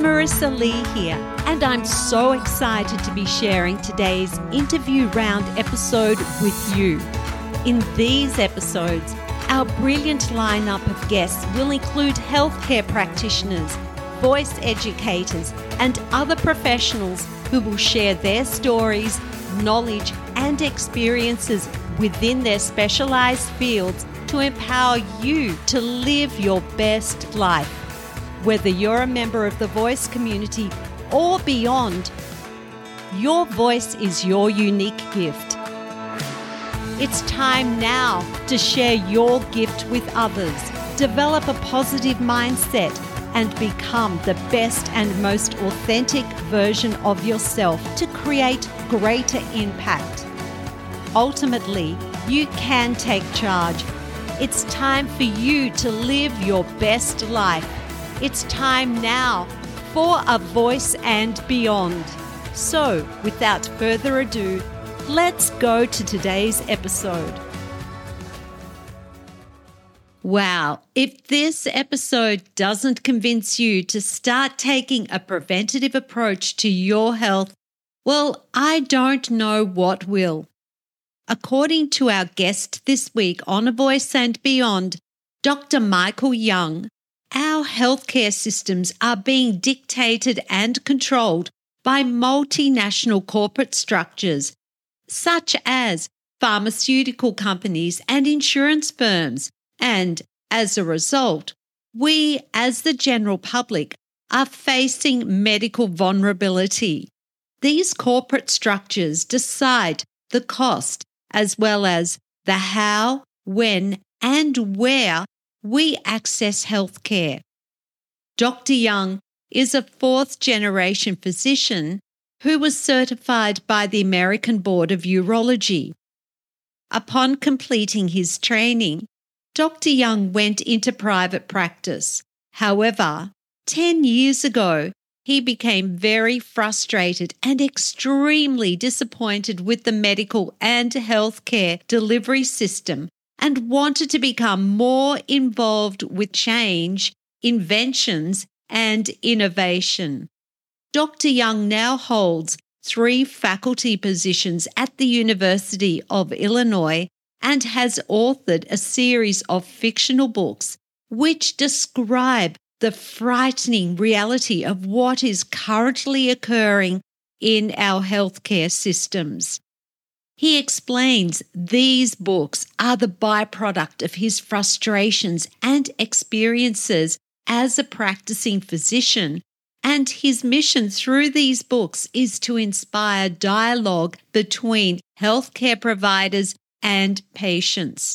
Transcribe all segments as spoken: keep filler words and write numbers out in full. It's Marissa Lee here, and I'm so excited to be sharing today's interview round episode with you. In these episodes, our brilliant lineup of guests will include healthcare practitioners, voice educators, and other professionals who will share their stories, knowledge, and experiences within their specialized fields to empower you to live your best life. Whether you're a member of the voice community or beyond, your voice is your unique gift. It's time now to share your gift with others, develop a positive mindset, and become the best and most authentic version of yourself to create greater impact. Ultimately, you can take charge. It's time for you to live your best life. It's time now for A Voice and Beyond. So, without further ado, let's go to today's episode. Wow, if this episode doesn't convince you to start taking a preventative approach to your health, well, I don't know what will. According to our guest this week on A Voice and Beyond, Doctor Michael Young, our healthcare systems are being dictated and controlled by multinational corporate structures, such as pharmaceutical companies and insurance firms. And as a result, we as the general public are facing medical vulnerability. These corporate structures decide the cost as well as the how, when, and where we access healthcare. Doctor Young is a fourth-generation physician who was certified by the American Board of Urology. Upon completing his training, Doctor Young went into private practice. However, ten years ago, he became very frustrated and extremely disappointed with the medical and healthcare delivery system, and wanted to become more involved with change, inventions, and innovation. Doctor Young now holds three faculty positions at the University of Illinois and has authored a series of fictional books which describe the frightening reality of what is currently occurring in our healthcare systems. He explains these books are the byproduct of his frustrations and experiences as a practicing physician, and his mission through these books is to inspire dialogue between healthcare providers and patients.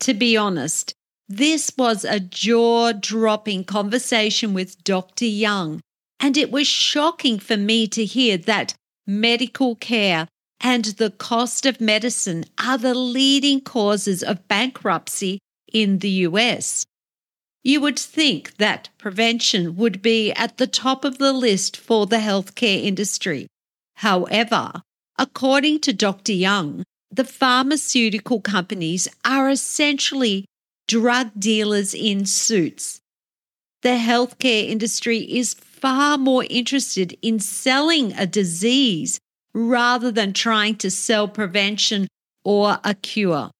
To be honest, this was a jaw-dropping conversation with Doctor Young, and it was shocking for me to hear that medical care and the cost of medicine are the leading causes of bankruptcy in the U S. You would think that prevention would be at the top of the list for the healthcare industry. However, according to Doctor Young, the pharmaceutical companies are essentially drug dealers in suits. The healthcare industry is far more interested in selling a disease rather than trying to sell prevention or a cure.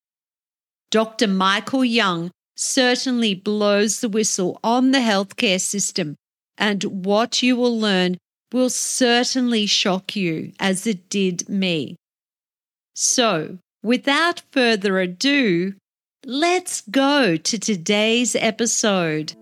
Doctor Michael Young certainly blows the whistle on the healthcare system, and what you will learn will certainly shock you as it did me. So, without further ado, let's go to today's episode.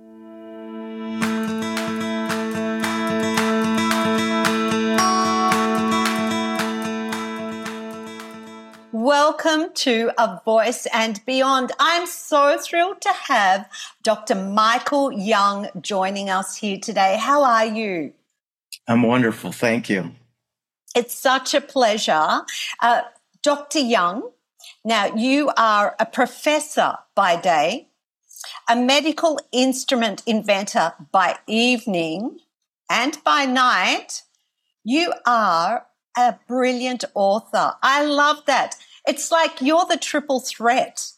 Welcome to A Voice and Beyond. I'm so thrilled to have Doctor Michael Young joining us here today. How are you? I'm wonderful. Thank you. It's such a pleasure. Uh, Doctor Young, now you are a professor by day, a medical instrument inventor by evening, and by night you are a brilliant author. I love that. It's like you're the triple threat.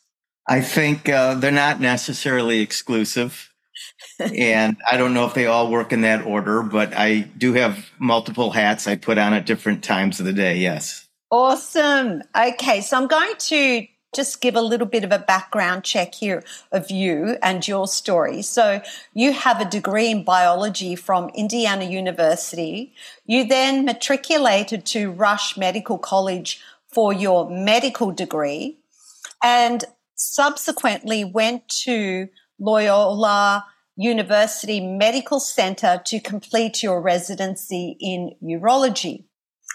I think uh, they're not necessarily exclusive. And I don't know if they all work in that order, but I do have multiple hats I put on at different times of the day. Yes. Awesome. Okay. So I'm going to just give a little bit of a background check here of you and your story. So you have a degree in biology from Indiana University. You then matriculated to Rush Medical College for your medical degree and subsequently went to Loyola University Medical Center to complete your residency in urology.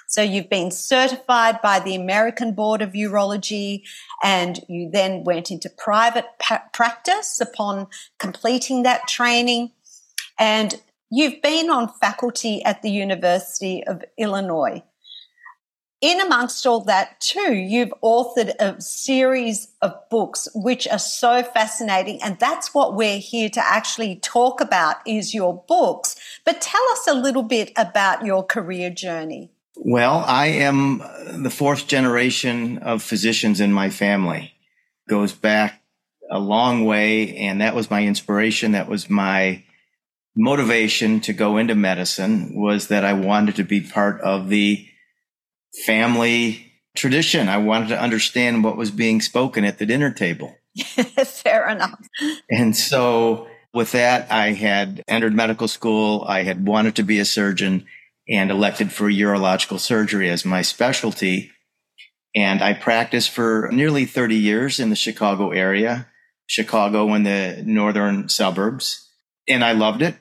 So you've been certified by the American Board of Urology, and you then went into private pa- practice upon completing that training. And you've been on faculty at the University of Illinois. In amongst all that too, you've authored a series of books which are so fascinating, and that's what we're here to actually talk about is your books. But tell us a little bit about your career journey. Well, I am the fourth generation of physicians in my family. Goes back a long way, and that was my inspiration. That was my motivation to go into medicine, was that I wanted to be part of the family tradition. I wanted to understand what was being spoken at the dinner table. Fair enough. And so with that, I had entered medical school. I had wanted to be a surgeon and elected for urological surgery as my specialty. And I practiced for nearly thirty years in the Chicago area, Chicago and the northern suburbs. And I loved it.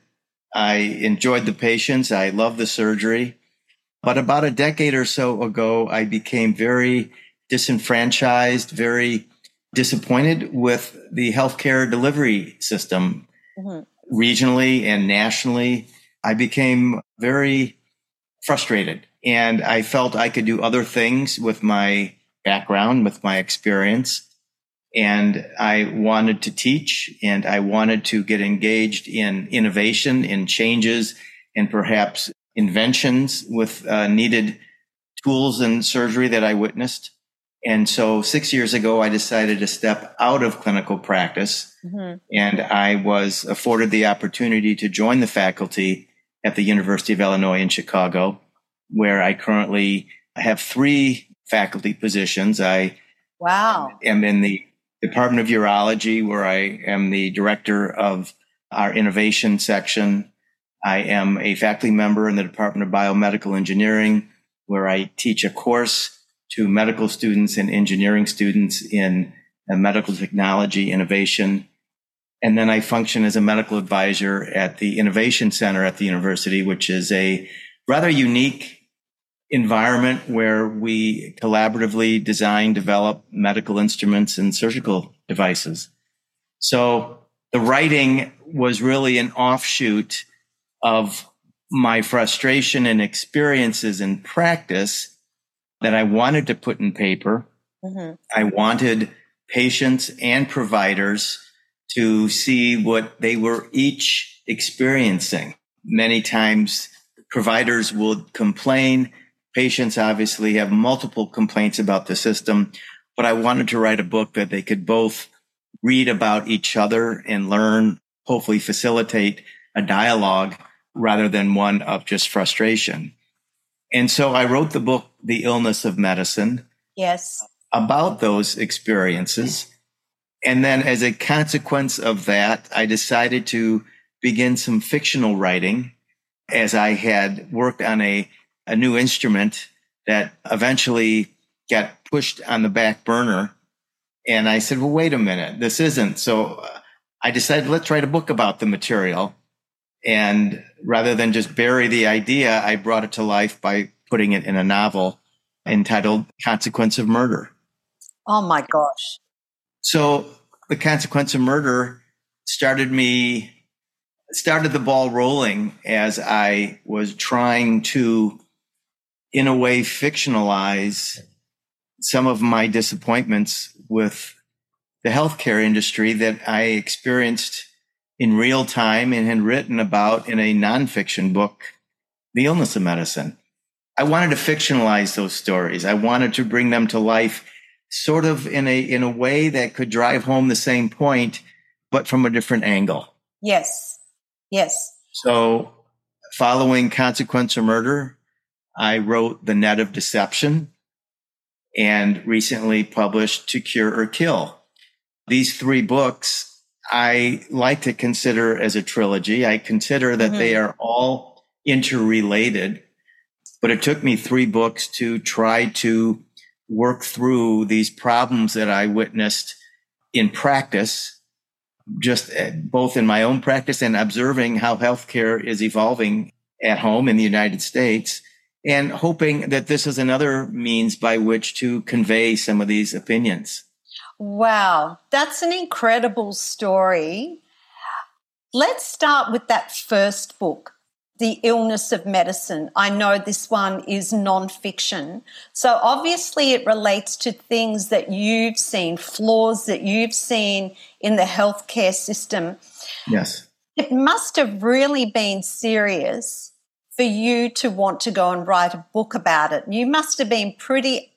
I enjoyed the patients. I loved the surgery. But about a decade or so ago, I became very disenfranchised, very disappointed with the healthcare delivery system. Mm-hmm. Regionally and nationally, I became very frustrated, and I felt I could do other things with my background, with my experience. And I wanted to teach, and I wanted to get engaged in innovation, in changes, and perhaps inventions with uh, needed tools and surgery that I witnessed. And so six years ago, I decided to step out of clinical practice. Mm-hmm. And I was afforded the opportunity to join the faculty at the University of Illinois in Chicago, where I currently have three faculty positions. I wow. am in the Department of Urology, where I am the director of our innovation section. I am a faculty member in the Department of Biomedical Engineering, where I teach a course to medical students and engineering students in medical technology innovation. And then I function as a medical advisor at the Innovation Center at the university, which is a rather unique environment where we collaboratively design, develop medical instruments and surgical devices. So the writing was really an offshoot of my frustration and experiences in practice that I wanted to put in paper. Mm-hmm. I wanted patients and providers to see what they were each experiencing. Many times providers will complain. Patients obviously have multiple complaints about the system, but I wanted to write a book that they could both read about each other and learn, hopefully facilitate a dialogue rather than one of just frustration. And so I wrote the book, The Illness of Medicine. Yes. About those experiences. And then as a consequence of that, I decided to begin some fictional writing, as I had worked on a, a new instrument that eventually got pushed on the back burner. And I said, well, wait a minute, this isn't. So I decided, let's write a book about the material. And rather than just bury the idea, I brought it to life by putting it in a novel entitled Consequence of Murder. Oh, my gosh. So The Consequence of Murder started me, started the ball rolling as I was trying to, in a way, fictionalize some of my disappointments with the healthcare industry that I experienced in real time and had written about in a nonfiction book, The Illness of Medicine. I wanted to fictionalize those stories. I wanted to bring them to life sort of in a in a way that could drive home the same point, but from a different angle. Yes. Yes. So following Consequence of Murder, I wrote The Net of Deception and recently published To Cure or Kill. These three books, I like to consider as a trilogy. I consider that mm-hmm. they are all interrelated, but it took me three books to try to work through these problems that I witnessed in practice, just both in my own practice and observing how healthcare is evolving at home in the United States, and hoping that this is another means by which to convey some of these opinions. Wow, that's an incredible story. Let's start with that first book, The Illness of Medicine. I know this one is nonfiction. So obviously it relates to things that you've seen, flaws that you've seen in the healthcare system. Yes. It must have really been serious for you to want to go and write a book about it. You must have been pretty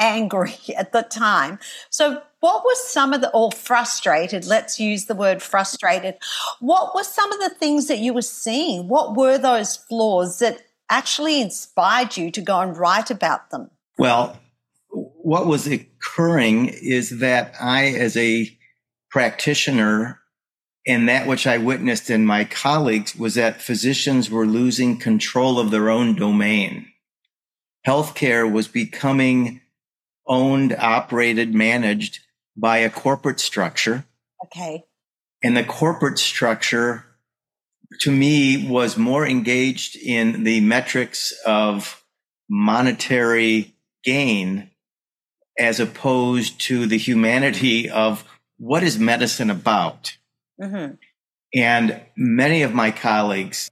angry at the time. So what were some of the, or frustrated, let's use the word frustrated, what were some of the things that you were seeing? What were those flaws that actually inspired you to go and write about them? Well, what was occurring is that I, as a practitioner, and that which I witnessed in my colleagues was that physicians were losing control of their own domain. Healthcare was becoming owned, operated, managed by a corporate structure. Okay. And the corporate structure, to me, was more engaged in the metrics of monetary gain as opposed to the humanity of what is medicine about. Mm-hmm. And many of my colleagues,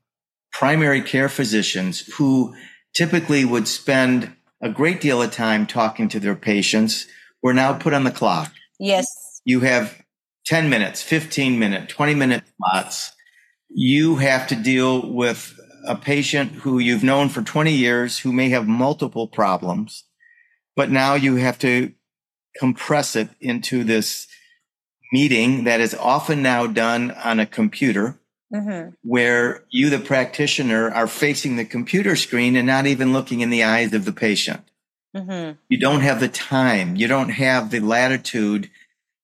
primary care physicians, who typically would spend a great deal of time talking to their patients, were now put on the clock. Yes. You have ten minutes, fifteen minute, twenty minute slots. You have to deal with a patient who you've known for twenty years, who may have multiple problems, but now you have to compress it into this meeting that is often now done on a computer, mm-hmm. where you, the practitioner, are facing the computer screen and not even looking in the eyes of the patient. Mm-hmm. You don't have the time. You don't have the latitude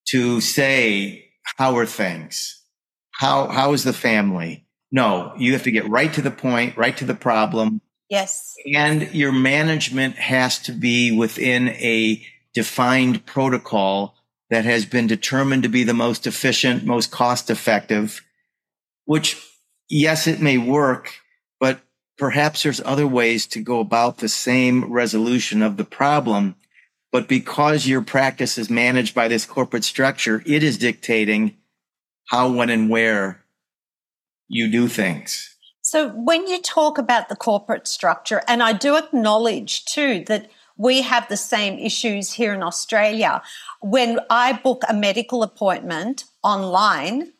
to say, how are things? How, how is the family? No, you have to get right to the point, right to the problem. Yes. And your management has to be within a defined protocol that has been determined to be the most efficient, most cost-effective, which, yes, it may work, but perhaps there's other ways to go about the same resolution of the problem. But because your practice is managed by this corporate structure, it is dictating how, when, and where you do things. So when you talk about the corporate structure, and I do acknowledge, too, that we have the same issues here in Australia. When I book a medical appointment online,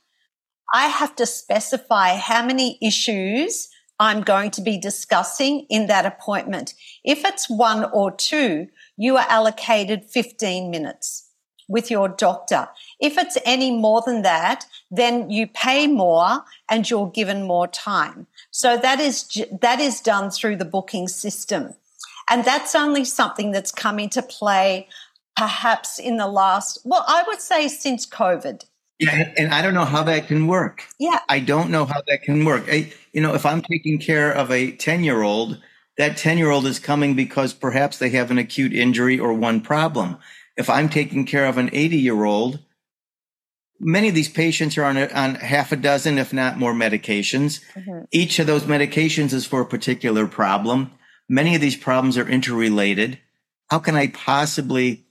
I have to specify how many issues I'm going to be discussing in that appointment. If it's one or two, you are allocated fifteen minutes with your doctor. If it's any more than that, then you pay more and you're given more time. So that is that is done through the booking system. And that's only something that's come into play perhaps in the last, well, I would say since COVID. Yeah, and I don't know how that can work. Yeah. I don't know how that can work. I, you know, if I'm taking care of a ten-year-old, that ten-year-old is coming because perhaps they have an acute injury or one problem. If I'm taking care of an eighty-year-old, many of these patients are on, a, on half a dozen, if not more, medications. Mm-hmm. Each of those medications is for a particular problem. Many of these problems are interrelated. How can I possibly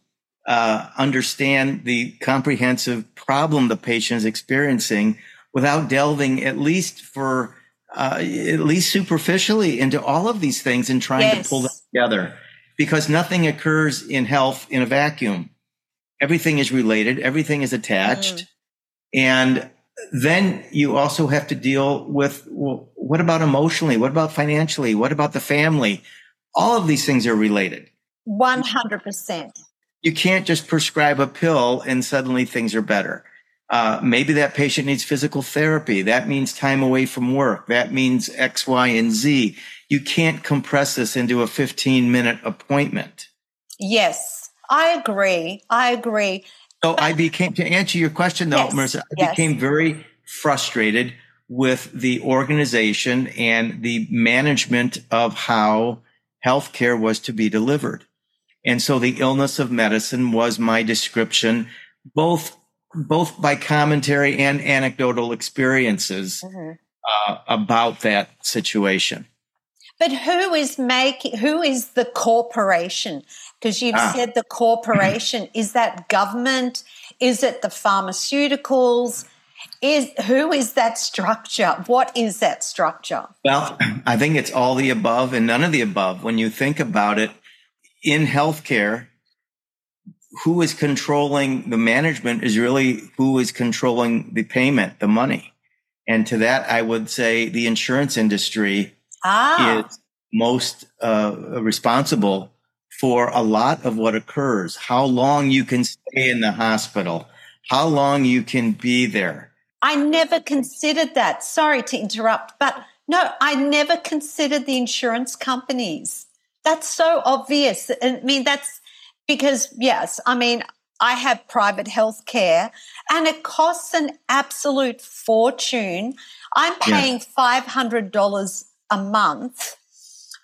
uh, understand the comprehensive problem the patient is experiencing without delving at least for uh, at least superficially into all of these things and trying yes. to pull them together? Because nothing occurs in health in a vacuum. Everything is related. Everything is attached. Mm. And then you also have to deal with, well, what about emotionally? What about financially? What about the family? All of these things are related. one hundred percent. You can't just prescribe a pill and suddenly things are better. Uh, maybe that patient needs physical therapy. That means time away from work. That means X, Y, and Z. You can't compress this into a fifteen-minute appointment. Yes, I agree. I agree. So I became, to answer your question, though, yes, Marissa, I yes. became very frustrated with the organization and the management of how healthcare was to be delivered. And so The Illness of Medicine was my description, both both by commentary and anecdotal experiences mm-hmm. uh, about that situation. But who is making? Who is the corporation? Because you've ah. said the corporation. Is that government? Is it the pharmaceuticals? Is who is that structure? What is that structure? Well, I think it's all the above and none of the above. When you think about it, in healthcare, who is controlling the management is really who is controlling the payment, the money. And to that, I would say the insurance industry ah. is most uh, responsible for a lot of what occurs, how long you can stay in the hospital, how long you can be there. I never considered that. Sorry to interrupt, but no, I never considered the insurance companies. That's so obvious. I mean, that's because, yes, I mean, I have private health care and it costs an absolute fortune. I'm paying yeah. five hundred dollars a month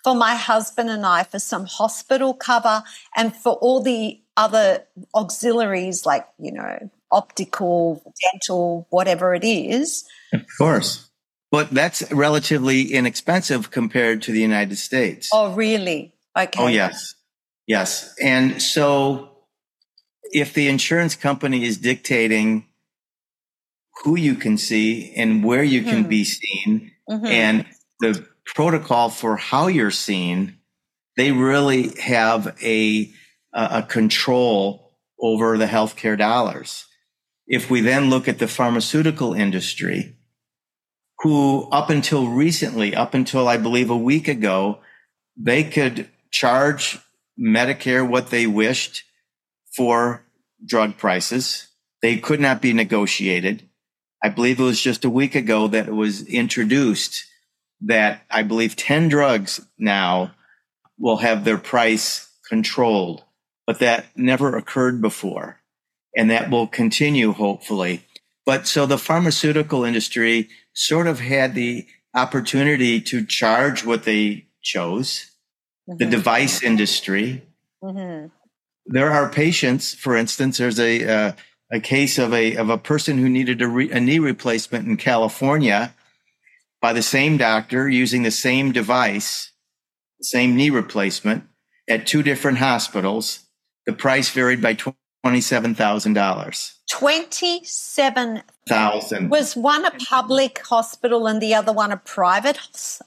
for my husband and I for some hospital cover and for all the other auxiliaries like, you know, optical, dental, whatever it is. Of course. But that's relatively inexpensive compared to the United States. Oh, really? Okay. Oh, yes. Yes. And so if the insurance company is dictating who you can see and where you can mm-hmm. be seen mm-hmm. and the protocol for how you're seen, they really have a, a control over the healthcare dollars. If we then look at the pharmaceutical industry, who up until recently, up until I believe a week ago, they could charge Medicare what they wished for drug prices. They could not be negotiated. I believe it was just a week ago that it was introduced that I believe ten drugs now will have their price controlled, but that never occurred before. And that will continue, hopefully. But so the pharmaceutical industry sort of had the opportunity to charge what they chose, mm-hmm. the device industry. Mm-hmm. There are patients, for instance, there's a uh, a case of a of a person who needed a, re- a knee replacement in California by the same doctor using the same device, same knee replacement at two different hospitals. The price varied by twenty-seven thousand dollars. twenty-seven thousand dollars. Was one a public hospital and the other one a private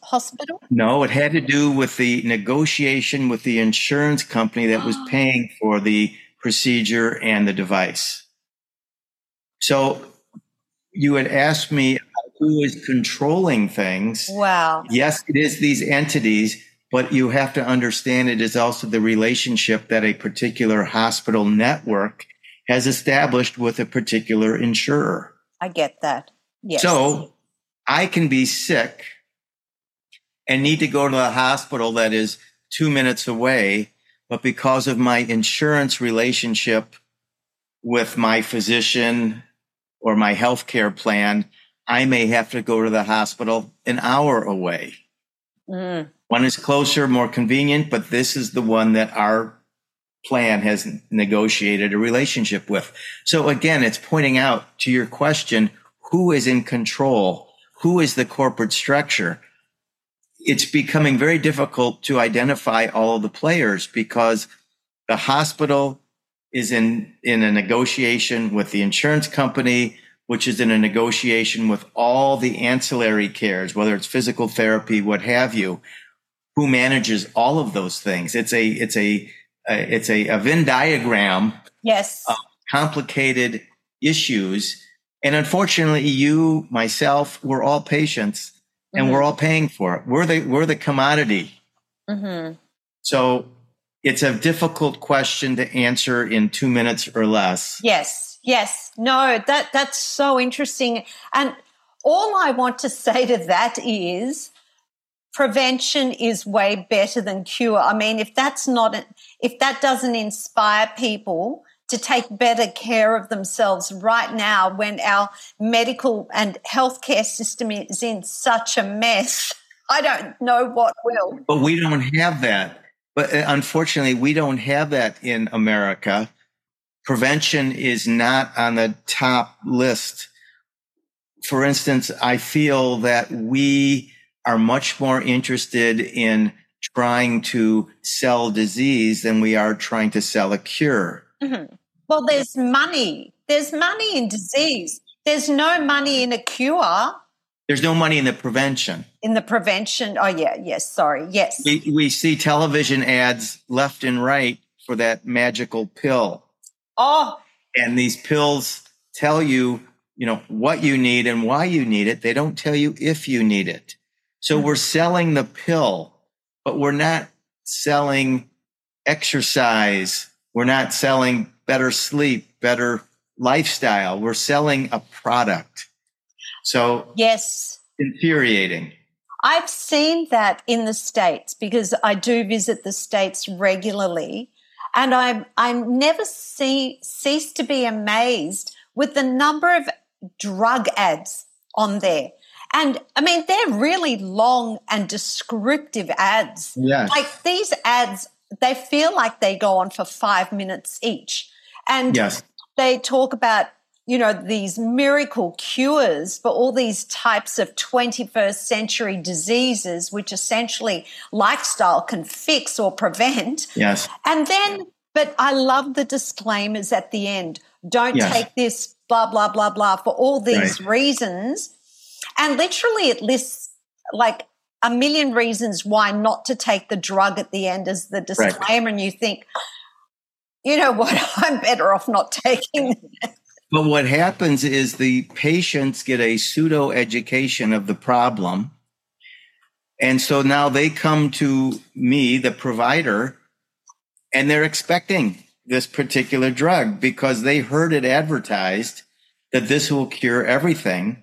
hospital? No, it had to do with the negotiation with the insurance company that was paying for the procedure and the device. So you had asked me who is controlling things. Wow. Yes, it is these entities. But you have to understand it is also the relationship that a particular hospital network has established with a particular insurer. I get that. Yes. So I can be sick and need to go to the hospital that is two minutes away, but because of my insurance relationship with my physician or my healthcare plan, I may have to go to the hospital an hour away. Mm. One is closer, more convenient, but this is the one that our plan has negotiated a relationship with. So again, it's pointing out to your question, who is in control? Who is the corporate structure? It's becoming very difficult to identify all of the players because the hospital is in, in a negotiation with the insurance company, which is in a negotiation with all the ancillary cares, whether it's physical therapy, what have you, who manages all of those things. It's a it's a, a it's a, a Venn diagram yes. of complicated issues. And unfortunately, you, myself, we're all patients mm-hmm. and we're all paying for it. We're the, we're the commodity. Mm-hmm. So It's a difficult question to answer in two minutes or less. Yes, yes. No, that that's so interesting. And all I want to say to that is prevention is way better than cure. I mean, if that's not, if that doesn't inspire people to take better care of themselves right now when our medical and healthcare system is in such a mess, I don't know what will. But we don't have that. But unfortunately, we don't have that in America. Prevention is not on the top list. For instance, I feel that we are much more interested in trying to sell disease than we are trying to sell a cure. Mm-hmm. Well, there's money. There's money in disease. There's no money in a cure. There's no money in the prevention. In the prevention. Oh, yeah. Yes. Sorry. Yes. We, we see television ads left and right for that magical pill. Oh. And these pills tell you, you know, what you need and why you need it. They don't tell you if you need it. So mm-hmm. we're selling the pill, but we're not selling exercise. We're not selling better sleep, better lifestyle. We're selling a product. So yes, infuriating. I've seen that in the States because I do visit the States regularly, and I I never see cease to be amazed with the number of drug ads on there. And, I mean, they're really long and descriptive ads. Yes. Like these ads, they feel like they go on for five minutes each. And yes. they talk about, you know, these miracle cures for all these types of twenty-first century diseases, which essentially lifestyle can fix or prevent. Yes. And then, but I love the disclaimers at the end. Don't yes. take this, blah, blah, blah, blah, for all these right. reasons. And literally it lists like a million reasons why not to take the drug at the end as the disclaimer. Right. And you think, you know what, I'm better off not taking it. But what happens is the patients get a pseudo education of the problem. And so now they come to me, the provider, and they're expecting this particular drug because they heard it advertised that this will cure everything.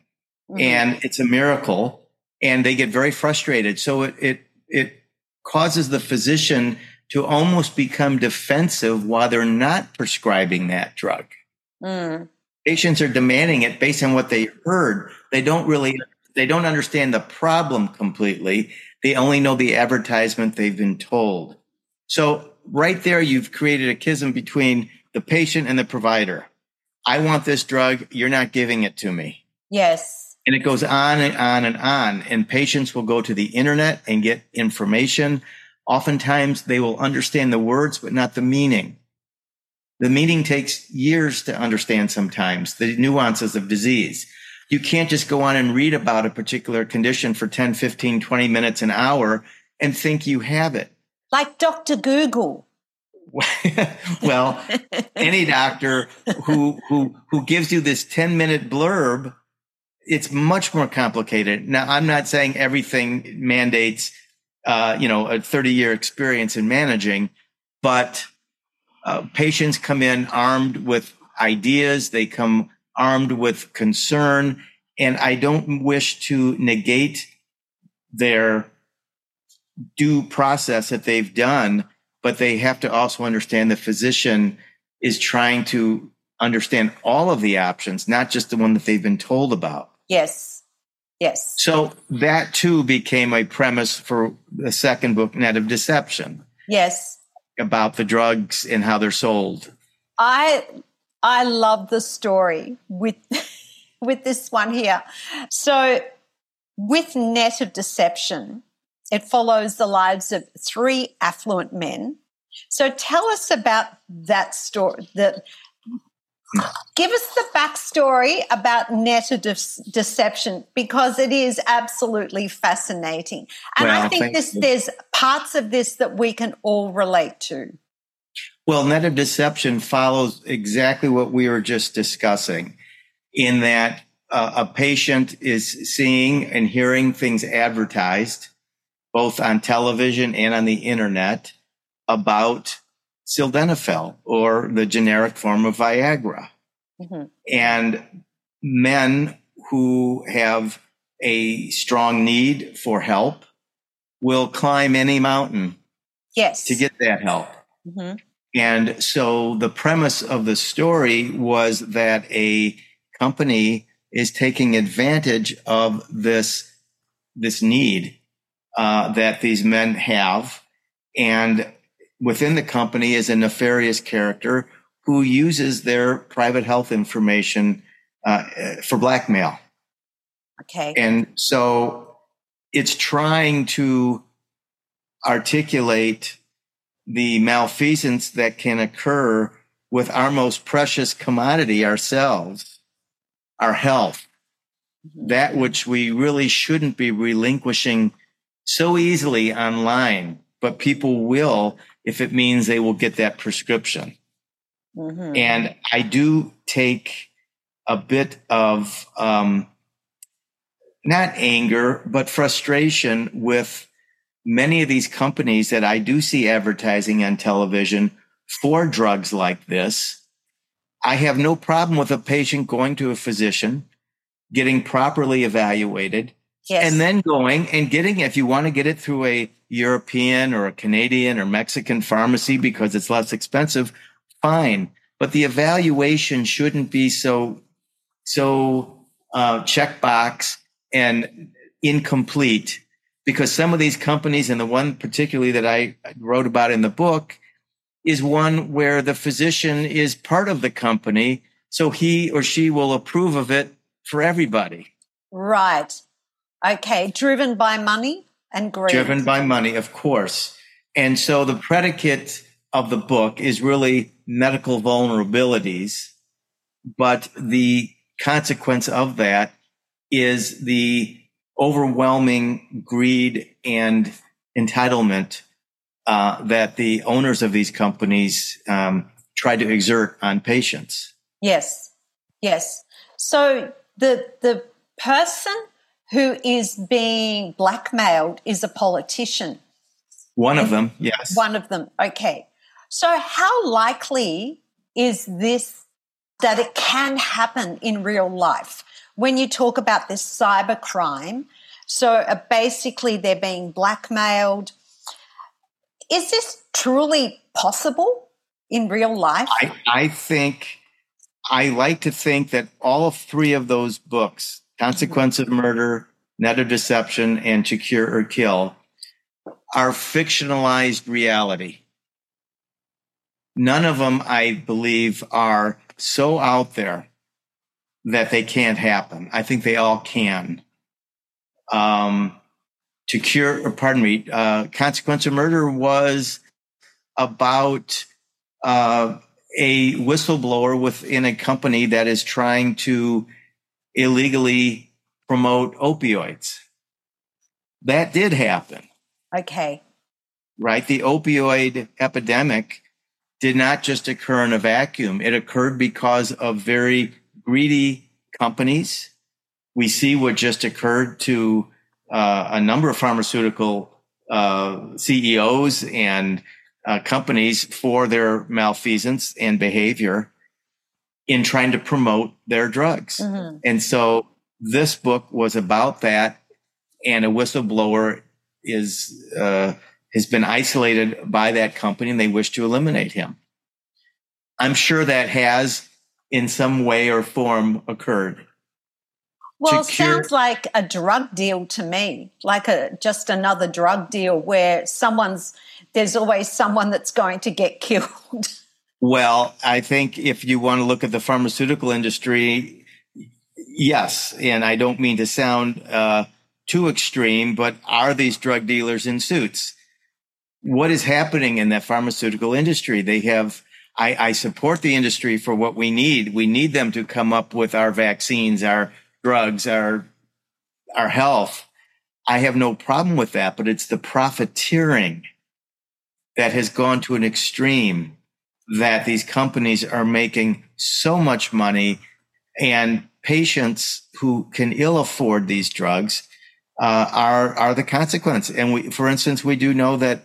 Mm-hmm. And it's a miracle. And they get very frustrated. So it, it, it causes the physician to almost become defensive while they're not prescribing that drug. Mm. Patients are demanding it based on what they heard. They don't really, they don't understand the problem completely. They only know the advertisement they've been told. So right there, you've created a chasm between the patient and the provider. I want this drug. You're not giving it to me. Yes. And it goes on and on and on. And patients will go to the internet and get information. Oftentimes they will understand the words, but not the meaning. The meaning takes years to understand sometimes, the nuances of disease. You can't just go on and read about a particular condition for ten, fifteen, twenty minutes, an hour, and think you have it. Like Doctor Google. Well, any doctor who who who gives you this ten-minute blurb, it's much more complicated. Now, I'm not saying everything mandates, uh, you know, a thirty-year experience in managing, but... Uh, patients come in armed with ideas. They come armed with concern. And I don't wish to negate their due process that they've done, but they have to also understand the physician is trying to understand all of the options, not just the one that they've been told about. Yes. Yes. So that too became a premise for the second book, Net of Deception. Yes. About the drugs and how they're sold. I I love the story with with this one here. So with Net of Deception, it follows the lives of three affluent men. So tell us about that story. The, give us the backstory about Net of De- Deception because it is absolutely fascinating. And well, I think this you. there's parts of this that we can all relate to. Well, Net of Deception follows exactly what we were just discussing in that uh, a patient is seeing and hearing things advertised both on television and on the internet about Sildenafil, or the generic form of Viagra. Mm-hmm. And men who have a strong need for help will climb any mountain yes. to get that help. Mm-hmm. And so the premise of the story was that a company is taking advantage of this this need uh, that these men have. And within the company is a nefarious character who uses their private health information uh, for blackmail. Okay. And so it's trying to articulate the malfeasance that can occur with our most precious commodity, ourselves, our health, mm-hmm. that which we really shouldn't be relinquishing so easily online, but people will if it means they will get that prescription. Mm-hmm. And I do take a bit of um, not anger, but frustration with many of these companies that I do see advertising on television for drugs like this. I have no problem with a patient going to a physician, getting properly evaluated, yes. and then going and getting, if you want to get it through a European or a Canadian or Mexican pharmacy because it's less expensive, fine. But the evaluation shouldn't be so, so uh, checkbox and incomplete, because some of these companies, and the one particularly that I wrote about in the book, is one where the physician is part of the company, so he or she will approve of it for everybody. Right. Okay. Driven by money and greed. Driven by money, of course. And so the predicate of the book is really medical vulnerabilities, but the consequence of that is the overwhelming greed and entitlement uh, that the owners of these companies um, try to exert on patients. Yes, yes. So the the person who is being blackmailed is a politician. One of them, yes. One of them, okay. So how likely is this that it can happen in real life? When you talk about this cyber crime, so basically they're being blackmailed. Is this truly possible in real life? I, I think, I like to think that all three of those books, Consequence of Murder, Net of Deception, and To Cure or Kill, are fictionalized reality. None of them, I believe, are so out there that they can't happen. I think they all can. Um, to cure, or pardon me, uh, Consequence of Murder was about uh, a whistleblower within a company that is trying to illegally promote opioids. That did happen. Okay. Right? The opioid epidemic did not just occur in a vacuum. It occurred because of very greedy companies. We see what just occurred to uh, a number of pharmaceutical uh, C E Os and uh, companies for their malfeasance and behavior in trying to promote their drugs. Mm-hmm. And so this book was about that, and a whistleblower is uh, has been isolated by that company, and they wish to eliminate him. I'm sure that has in some way or form occurred. Well, it sounds like a drug deal to me, like a just another drug deal where someone's, there's always someone that's going to get killed. Well, I think if you want to look at the pharmaceutical industry, yes, and I don't mean to sound uh, too extreme, but are these drug dealers in suits? What is happening in that pharmaceutical industry? They have I, I support the industry for what we need. We need them to come up with our vaccines, our drugs, our our health. I have no problem with that, but it's the profiteering that has gone to an extreme that these companies are making so much money, and patients who can ill afford these drugs uh, are are the consequence. And we, for instance, we do know that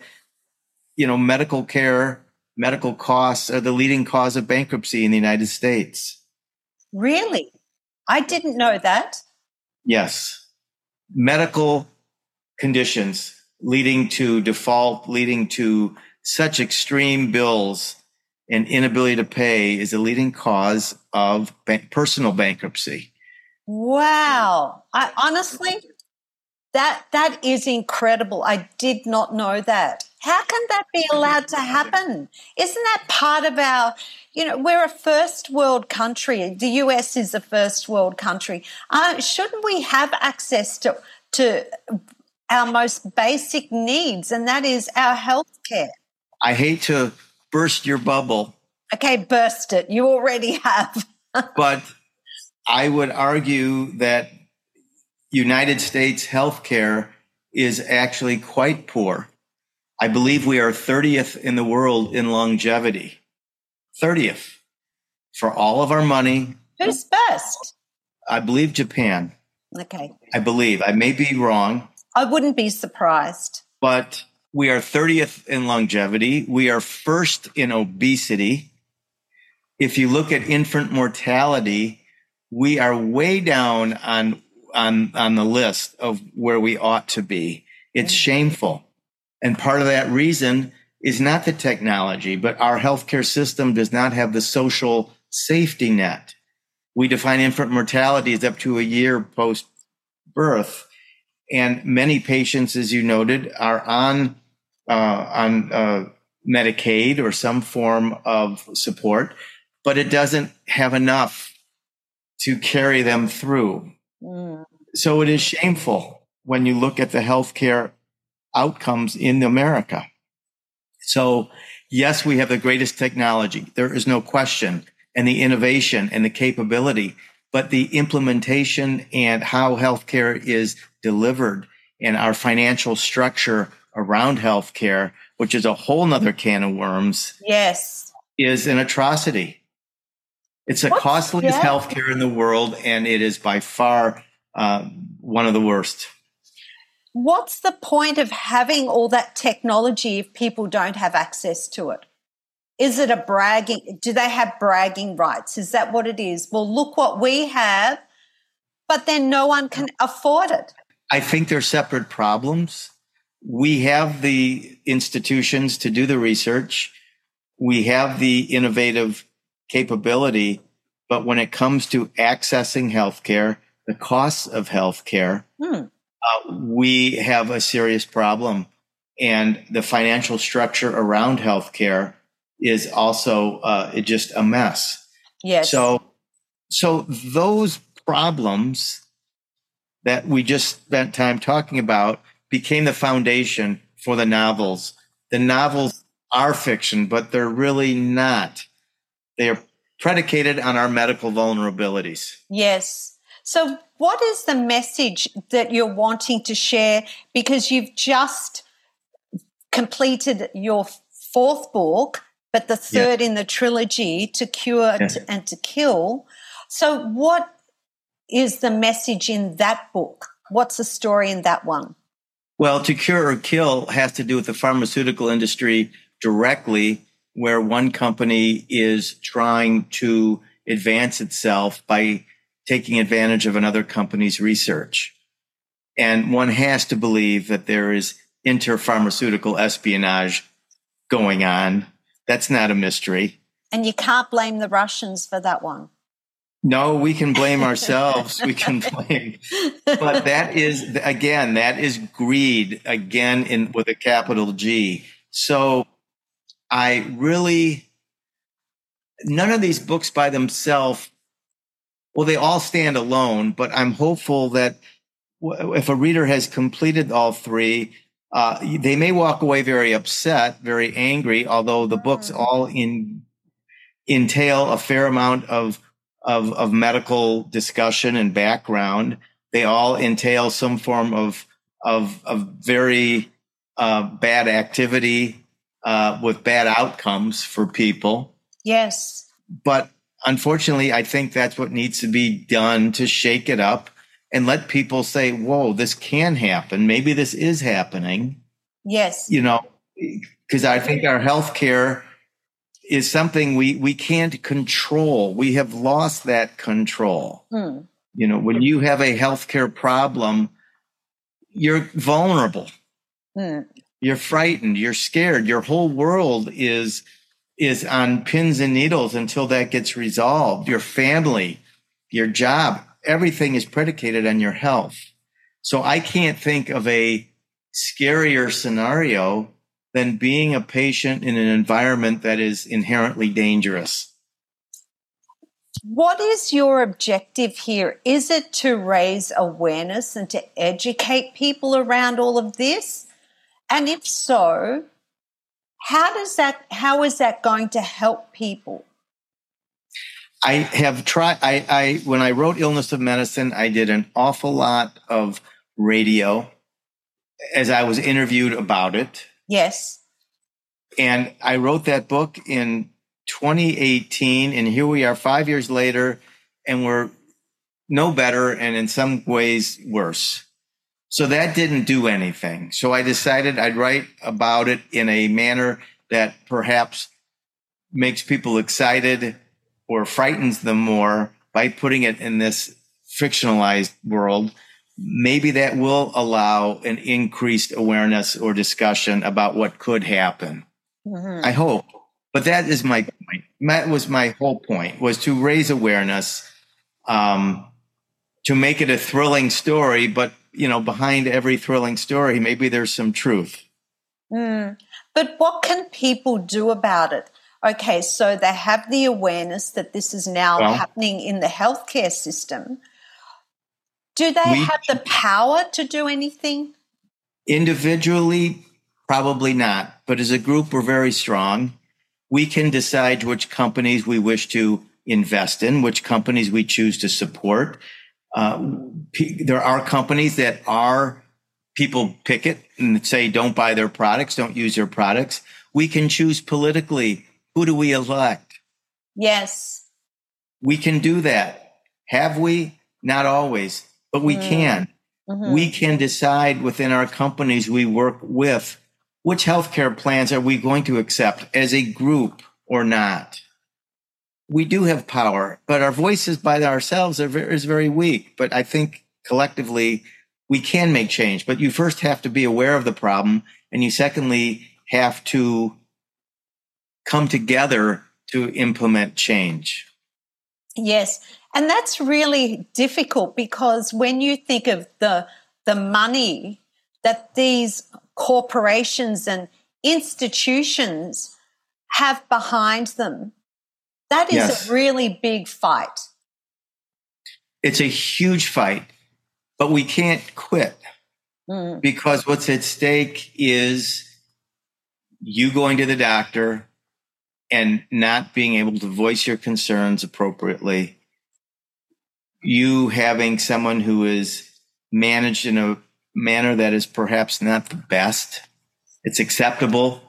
you know, medical care, medical costs are the leading cause of bankruptcy in the United States. Really? I didn't know that. Yes. Medical conditions leading to default, leading to such extreme bills and inability to pay is a leading cause of bank- personal bankruptcy. Wow. I honestly, that that is incredible. I did not know that. How can that be allowed to happen? Isn't that part of our, you know, we're a first world country. The U S is a first world country. Uh, shouldn't we have access to, to our most basic needs, and that is our health care? I hate to burst your bubble. Okay, burst it. You already have. But I would argue that United States healthcare is actually quite poor. I believe we are thirtieth in the world in longevity. thirtieth for all of our money. Who's first? I believe Japan. Okay. I believe. I may be wrong. I wouldn't be surprised. But we are thirtieth in longevity. We are first in obesity. If you look at infant mortality, we are way down on on on the list of where we ought to be. It's shameful. And part of that reason is not the technology, but our healthcare system does not have the social safety net. We define infant mortality as up to a year post birth. And many patients, as you noted, are on uh, on uh, Medicaid or some form of support, but it doesn't have enough to carry them through. Mm. So it is shameful when you look at the healthcare outcomes in America. So yes, we have the greatest technology. There is no question, and the innovation and the capability, but the implementation and how healthcare is delivered and our financial structure around healthcare, which is a whole nother can of worms. Yes. Is an atrocity. It's the costliest yeah. healthcare in the world, and it is by far uh, one of the worst. What's the point of having all that technology if people don't have access to it? Is it a bragging? Do they have bragging rights? Is that what it is? Well, look what we have, but then no one can afford it. I think they're separate problems. We have the institutions to do the research. We have the innovative capability, but when it comes to accessing healthcare, the costs of healthcare, hmm. Uh, we have a serious problem, and the financial structure around healthcare is also uh, just a mess. Yes. So, so those problems that we just spent time talking about became the foundation for the novels. The novels are fiction, but they're really not. They are predicated on our medical vulnerabilities. Yes. So what is the message that you're wanting to share? Because you've just completed your fourth book, but the third yeah. in the trilogy, To Cure yeah. and To Kill. So what is the message in that book? What's the story in that one? Well, To Cure or Kill has to do with the pharmaceutical industry directly, where one company is trying to advance itself by taking advantage of another company's research. And one has to believe that there is inter-pharmaceutical espionage going on. That's not a mystery. And you can't blame the Russians for that one. No, we can blame ourselves. We can blame. But that is, again, that is greed, again, in with a capital G. So I really, none of these books by themselves, well, they all stand alone, but I'm hopeful that if a reader has completed all three, uh, they may walk away very upset, very angry, although the books all in, entail a fair amount of, of, of medical discussion and background. They all entail some form of, of, of very uh, bad activity uh, with bad outcomes for people. Yes. But unfortunately, I think that's what needs to be done to shake it up and let people say, whoa, this can happen. Maybe this is happening. Yes. You know, because I think our healthcare is something we, we can't control. We have lost that control. Hmm. You know, when you have a healthcare problem, you're vulnerable. Hmm. You're frightened. You're scared. Your whole world is is on pins and needles until that gets resolved. Your family, your job, everything is predicated on your health. So I can't think of a scarier scenario than being a patient in an environment that is inherently dangerous. What is your objective here? Is it to raise awareness and to educate people around all of this? And if so, how does that, how is that going to help people? I have tried, I, I when I wrote Illness of Medicine, I did an awful lot of radio as I was interviewed about it. Yes. And I wrote that book in twenty eighteen, and here we are five years later, and we're no better and in some ways worse. So that didn't do anything. So I decided I'd write about it in a manner that perhaps makes people excited or frightens them more by putting it in this fictionalized world. Maybe that will allow an increased awareness or discussion about what could happen. Mm-hmm. I hope. But that is my point. That was my whole point, was to raise awareness, um, to make it a thrilling story, but you know, behind every thrilling story, maybe there's some truth. Mm. But what can people do about it? Okay, so they have the awareness that this is now well, happening in the healthcare system. Do they we, have the power to do anything? Individually, probably not. But as a group, we're very strong. We can decide which companies we wish to invest in, which companies we choose to support. Uh, there are companies that are people pick it and say, don't buy their products, don't use their products. We can choose politically. Who do we elect? Yes. We can do that. Have we? Not always, but we mm. can. Mm-hmm. We can decide within our companies we work with, which healthcare plans are we going to accept as a group or not? We do have power, but our voices by ourselves are very, is very weak. But I think collectively we can make change. But you first have to be aware of the problem, and you secondly have to come together to implement change. Yes, and that's really difficult because when you think of the the money that these corporations and institutions have behind them, that is yes. a really big fight. It's a huge fight, but we can't quit mm. because what's at stake is you going to the doctor and not being able to voice your concerns appropriately. You having someone who is managed in a manner that is perhaps not the best. It's acceptable.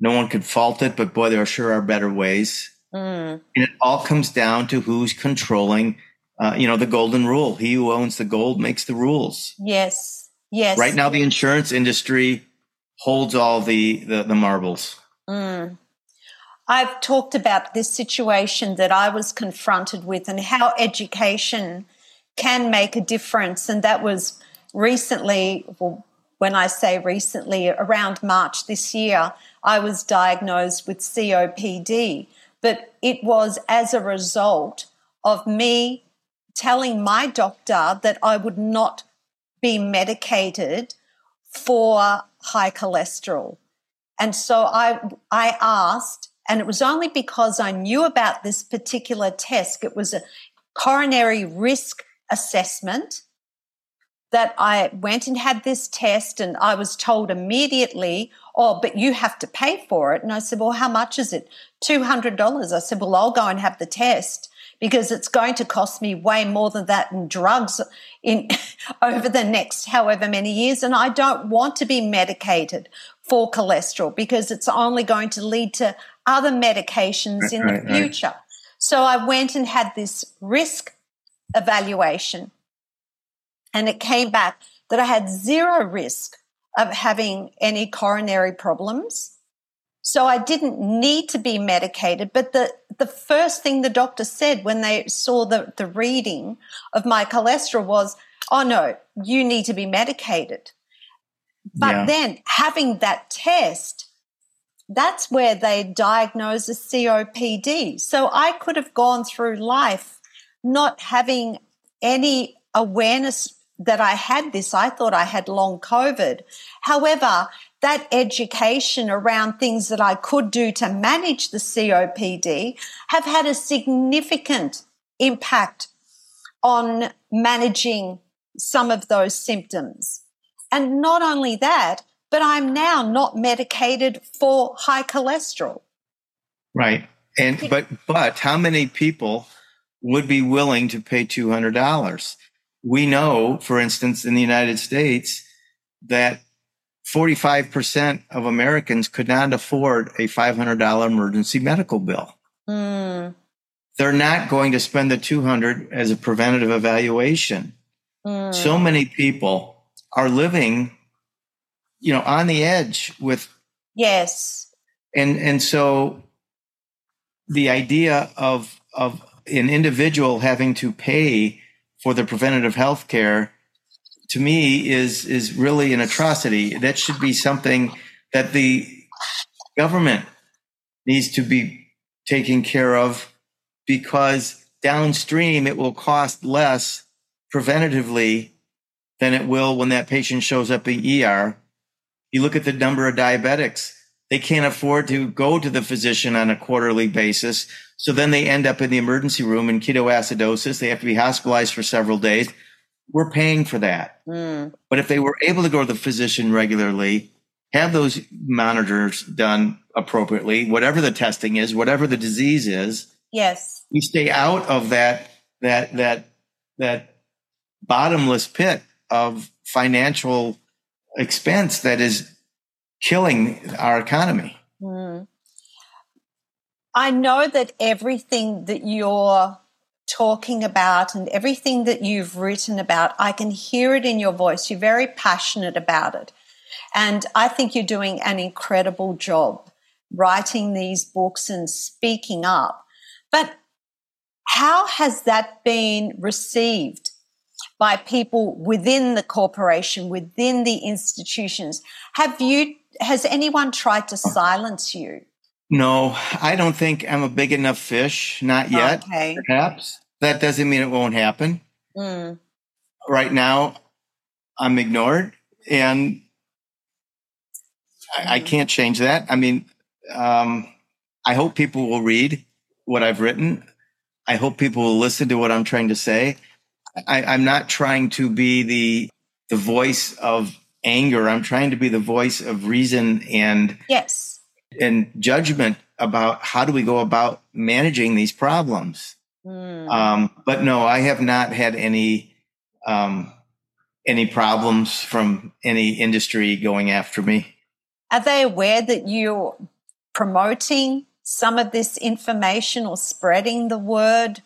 No one could fault it, but boy, there sure are better ways. Mm. And it all comes down to who's controlling, uh, you know, the golden rule. He who owns the gold makes the rules. Yes, yes. Right now, the insurance industry holds all the, the, the marbles. Mm. I've talked about this situation that I was confronted with and how education can make a difference. And that was recently, well, when I say recently, around March this year, I was diagnosed with C O P D. But it was as a result of me telling my doctor that I would not be medicated for high cholesterol. And so I, I asked, and it was only because I knew about this particular test. It was a coronary risk assessment that I went and had this test, and I was told immediately, oh, but you have to pay for it. And I said, well, how much is it? two hundred dollars. I said, well, I'll go and have the test because it's going to cost me way more than that in drugs in over the next however many years. And I don't want to be medicated for cholesterol because it's only going to lead to other medications in right, the future. Right. So I went and had this risk evaluation, and it came back that I had zero risk of having any coronary problems So I didn't need to be medicated. But the, the first thing the doctor said when they saw the, the reading of my cholesterol was, oh, no, you need to be medicated. But yeah. then having that test, that's where they diagnosed a C O P D. So I could have gone through life not having any awareness that I had this. I thought I had long COVID. However, that education around things that I could do to manage the C O P D have had a significant impact on managing some of those symptoms. And not only that, but I'm now not medicated for high cholesterol. Right. And but but how many people would be willing to pay two hundred dollars? We know, for instance, in the United States that forty-five percent of Americans could not afford a five hundred dollars emergency medical bill. Mm. They're not going to spend the two hundred dollars as a preventative evaluation. Mm. So many people are living, you know, on the edge with. Yes. And and so the idea of of an individual having to pay for the preventative health care, to me, is is really an atrocity. That should be something that the government needs to be taking care of, because downstream it will cost less preventatively than it will when that patient shows up in E R. You look at the number of diabetics. They can't afford to go to the physician on a quarterly basis. So then they end up in the emergency room in ketoacidosis. They have to be hospitalized for several days. We're paying for that. Mm. But if they were able to go to the physician regularly, have those monitors done appropriately, whatever the testing is, whatever the disease is, yes, we stay out of that, that, that, that bottomless pit of financial expense that is killing our economy. Mm. I know that everything that you're talking about and everything that you've written about, I can hear it in your voice. You're very passionate about it. And I think you're doing an incredible job writing these books and speaking up. But how has that been received by people within the corporation, within the institutions? Have you, has anyone tried to silence you? No, I don't think I'm a big enough fish. Not yet. Okay. Perhaps. That doesn't mean it won't happen. Mm. Right now, I'm ignored, and I, I can't change that. I mean, um, I hope people will read what I've written. I hope people will listen to what I'm trying to say. I, I'm not trying to be the the voice of anger. I'm trying to be the voice of reason and yes, and judgment about how do we go about managing these problems. Mm. Um, but no, I have not had any um, any problems from any industry going after me. Are they aware that you're promoting some of this information or spreading the word?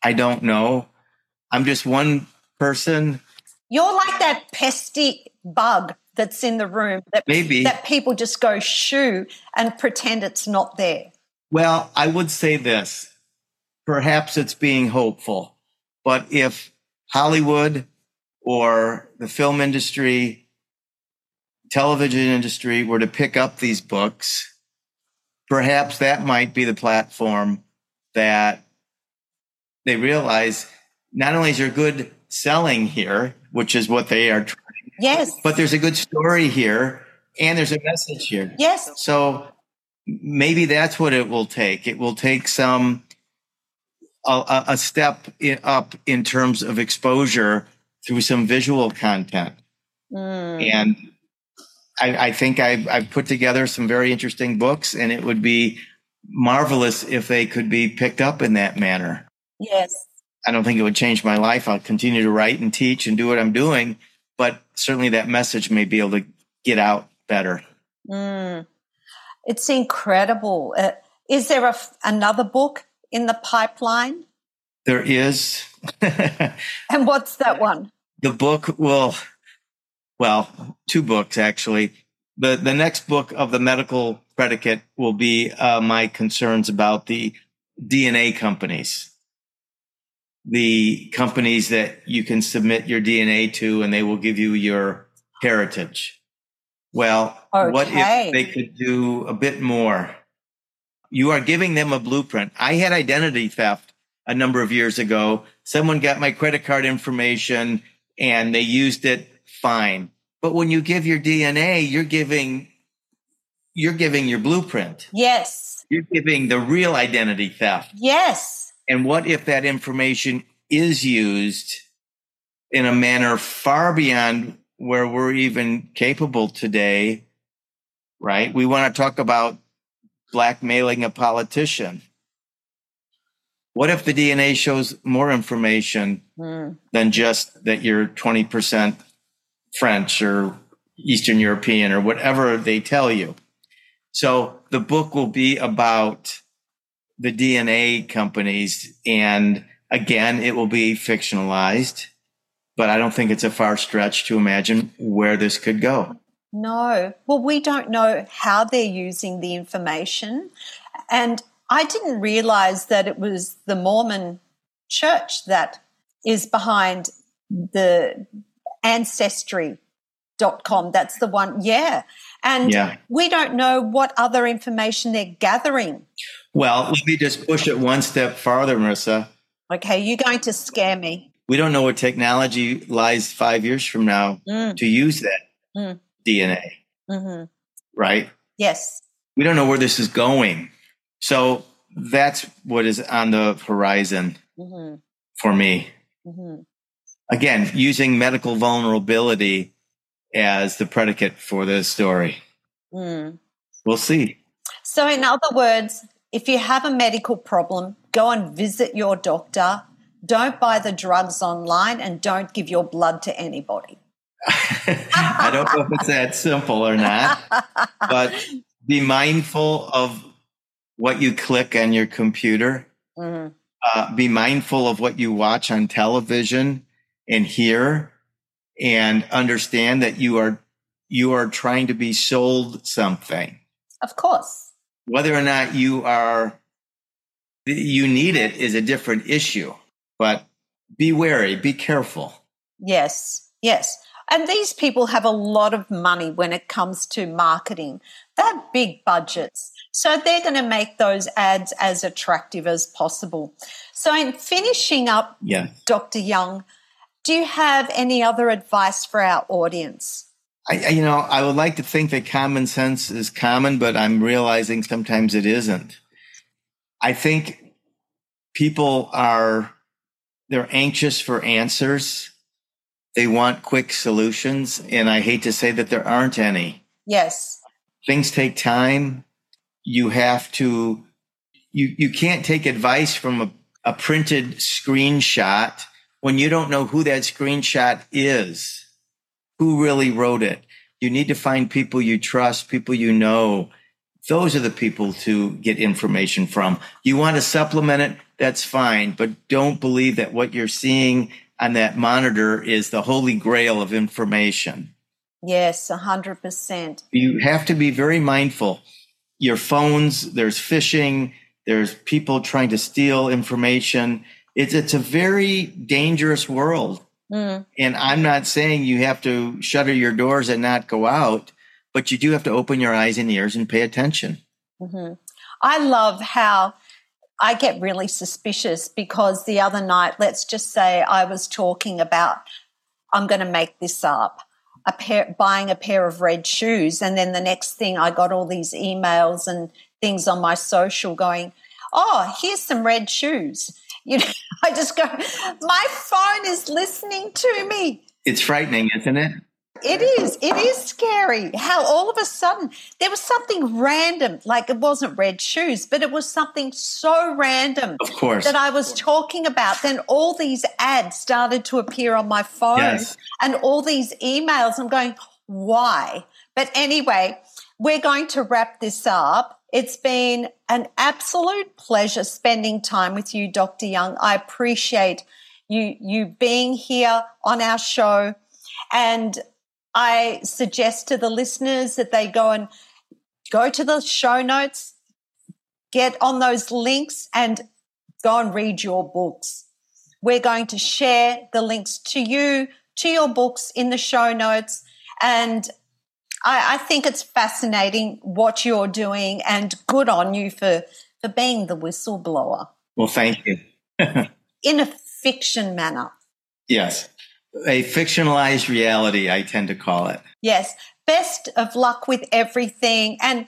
I don't know. I'm just one person. You're like that pesky bug that's in the room that, Maybe. that people just go shoo and pretend it's not there. Well, I would say this. Perhaps it's being hopeful. But if Hollywood or the film industry, television industry were to pick up these books, perhaps that might be the platform that they realize not only is there good selling here, which is what they are trying, yes, but there's a good story here and there's a message here. Yes. So maybe that's what it will take. It will take some a, a step in, up in terms of exposure through some visual content. Mm. And I, I think I've, I've put together some very interesting books, and it would be marvelous if they could be picked up in that manner. Yes. I don't think it would change my life. I'll continue to write and teach and do what I'm doing, but certainly that message may be able to get out better. Mm. It's incredible. Uh, is there a, another book in the pipeline? There is. And what's that one? The book will, well, two books actually. the, the next book of the medical predicate will be uh, my concerns about the D N A companies, the companies that you can submit your D N A to and they will give you your heritage. Well, okay. What if they could do a bit more? You are giving them a blueprint. I had identity theft a number of years ago. Someone got my credit card information and they used it. Fine. But when you give your D N A, you're giving you're giving your blueprint. Yes. You're giving the real identity theft. Yes. And what if that information is used in a manner far beyond where we're even capable today, right? We want to talk about blackmailing a politician. What if the D N A shows more information mm. than just that you're twenty percent French or Eastern European or whatever they tell you? So the book will be about the D N A companies. And again, it will be fictionalized, but I don't think it's a far stretch to imagine where this could go. No. Well, we don't know how they're using the information. And I didn't realize that it was the Mormon church that is behind the ancestry dot com. That's the one. Yeah. And yeah. we don't know what other information they're gathering. Well, let me just push it one step farther, Marissa. Okay. You're going to scare me. We don't know what technology lies five years from now mm. to use that mm. D N A. Mm-hmm. Right? Yes. We don't know where this is going. So that's what is on the horizon mm-hmm. for me. Mm-hmm. Again, using medical vulnerability as the predicate for this story. Mm. We'll see. So in other words, if you have a medical problem, go and visit your doctor. Don't buy the drugs online and don't give your blood to anybody. I don't know if it's that simple or not, but be mindful of what you click on your computer, mm-hmm. uh, be mindful of what you watch on television and hear, and understand that you are you are trying to be sold something. Of course. Whether or not you are you need it is a different issue, but be wary, be careful. Yes, yes. And these people have a lot of money when it comes to marketing. They're big budgets. So they're going to make those ads as attractive as possible. So in finishing up, yes. Doctor Young, do you have any other advice for our audience? I, you know, I would like to think that common sense is common, but I'm realizing sometimes it isn't. I think people are, they're anxious for answers. They want quick solutions, and I hate to say that there aren't any. Yes. Things take time. You have to, you, you can't take advice from a, a printed screenshot when you don't know who that screenshot is, who really wrote it. You need to find people you trust, people you know. Those are the people to get information from. You want to supplement it, that's fine, but don't believe that what you're seeing on that monitor is the holy grail of information. Yes, one hundred percent. You have to be very mindful. Your phones, there's phishing, there's people trying to steal information. It's, it's a very dangerous world. Mm. And I'm not saying you have to shutter your doors and not go out, but you do have to open your eyes and ears and pay attention. Mm-hmm. I love how I get really suspicious because the other night, let's just say I was talking about, I'm going to make this up, a pair, buying a pair of red shoes. And then the next thing I got all these emails and things on my social going, oh, here's some red shoes. You know, I just go, my phone is listening to me. It's frightening, isn't it? It is. It is scary how all of a sudden there was something random, like it wasn't red shoes, but it was something so random of course. that I was talking about. Then all these ads started to appear on my phone yes. and all these emails. I'm going, why? But anyway, we're going to wrap this up. It's been an absolute pleasure spending time with you, Doctor Young. I appreciate you you being here on our show. And I suggest to the listeners that they go and go to the show notes, get on those links and go and read your books. We're going to share the links to you, to your books in the show notes, and I, I think it's fascinating what you're doing, and good on you for, for being the whistleblower. Well, thank you. In a fiction manner. Yes, a fictionalized reality, I tend to call it. Yes, best of luck with everything, and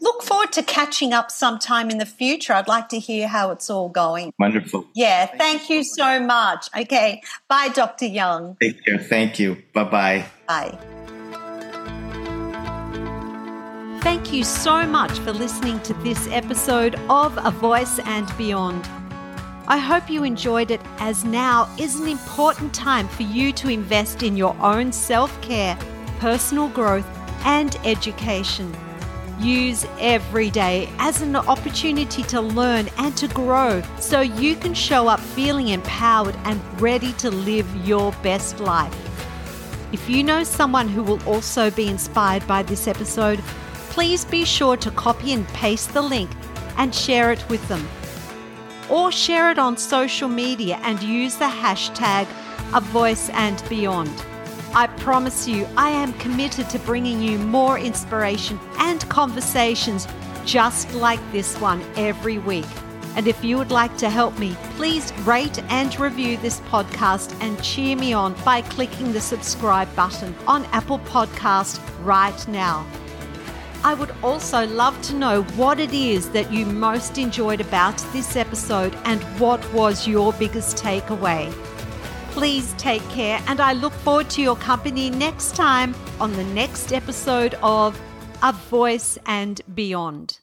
look forward to catching up sometime in the future. I'd like to hear how it's all going. Wonderful. Yeah, thank, thank you so much. much. Okay, bye, Doctor Young. Take care. Thank you. Bye-bye. Bye. Thank you so much for listening to this episode of A Voice and Beyond. I hope you enjoyed it, as now is an important time for you to invest in your own self-care, personal growth, and education. Use every day as an opportunity to learn and to grow so you can show up feeling empowered and ready to live your best life. If you know someone who will also be inspired by this episode, please be sure to copy and paste the link and share it with them. Or share it on social media and use the hashtag A Voice and Beyond. I promise you, I am committed to bringing you more inspiration and conversations just like this one every week. And if you would like to help me, please rate and review this podcast and cheer me on by clicking the subscribe button on Apple Podcasts right now. I would also love to know what it is that you most enjoyed about this episode and what was your biggest takeaway. Please take care, and I look forward to your company next time on the next episode of A Voice and Beyond.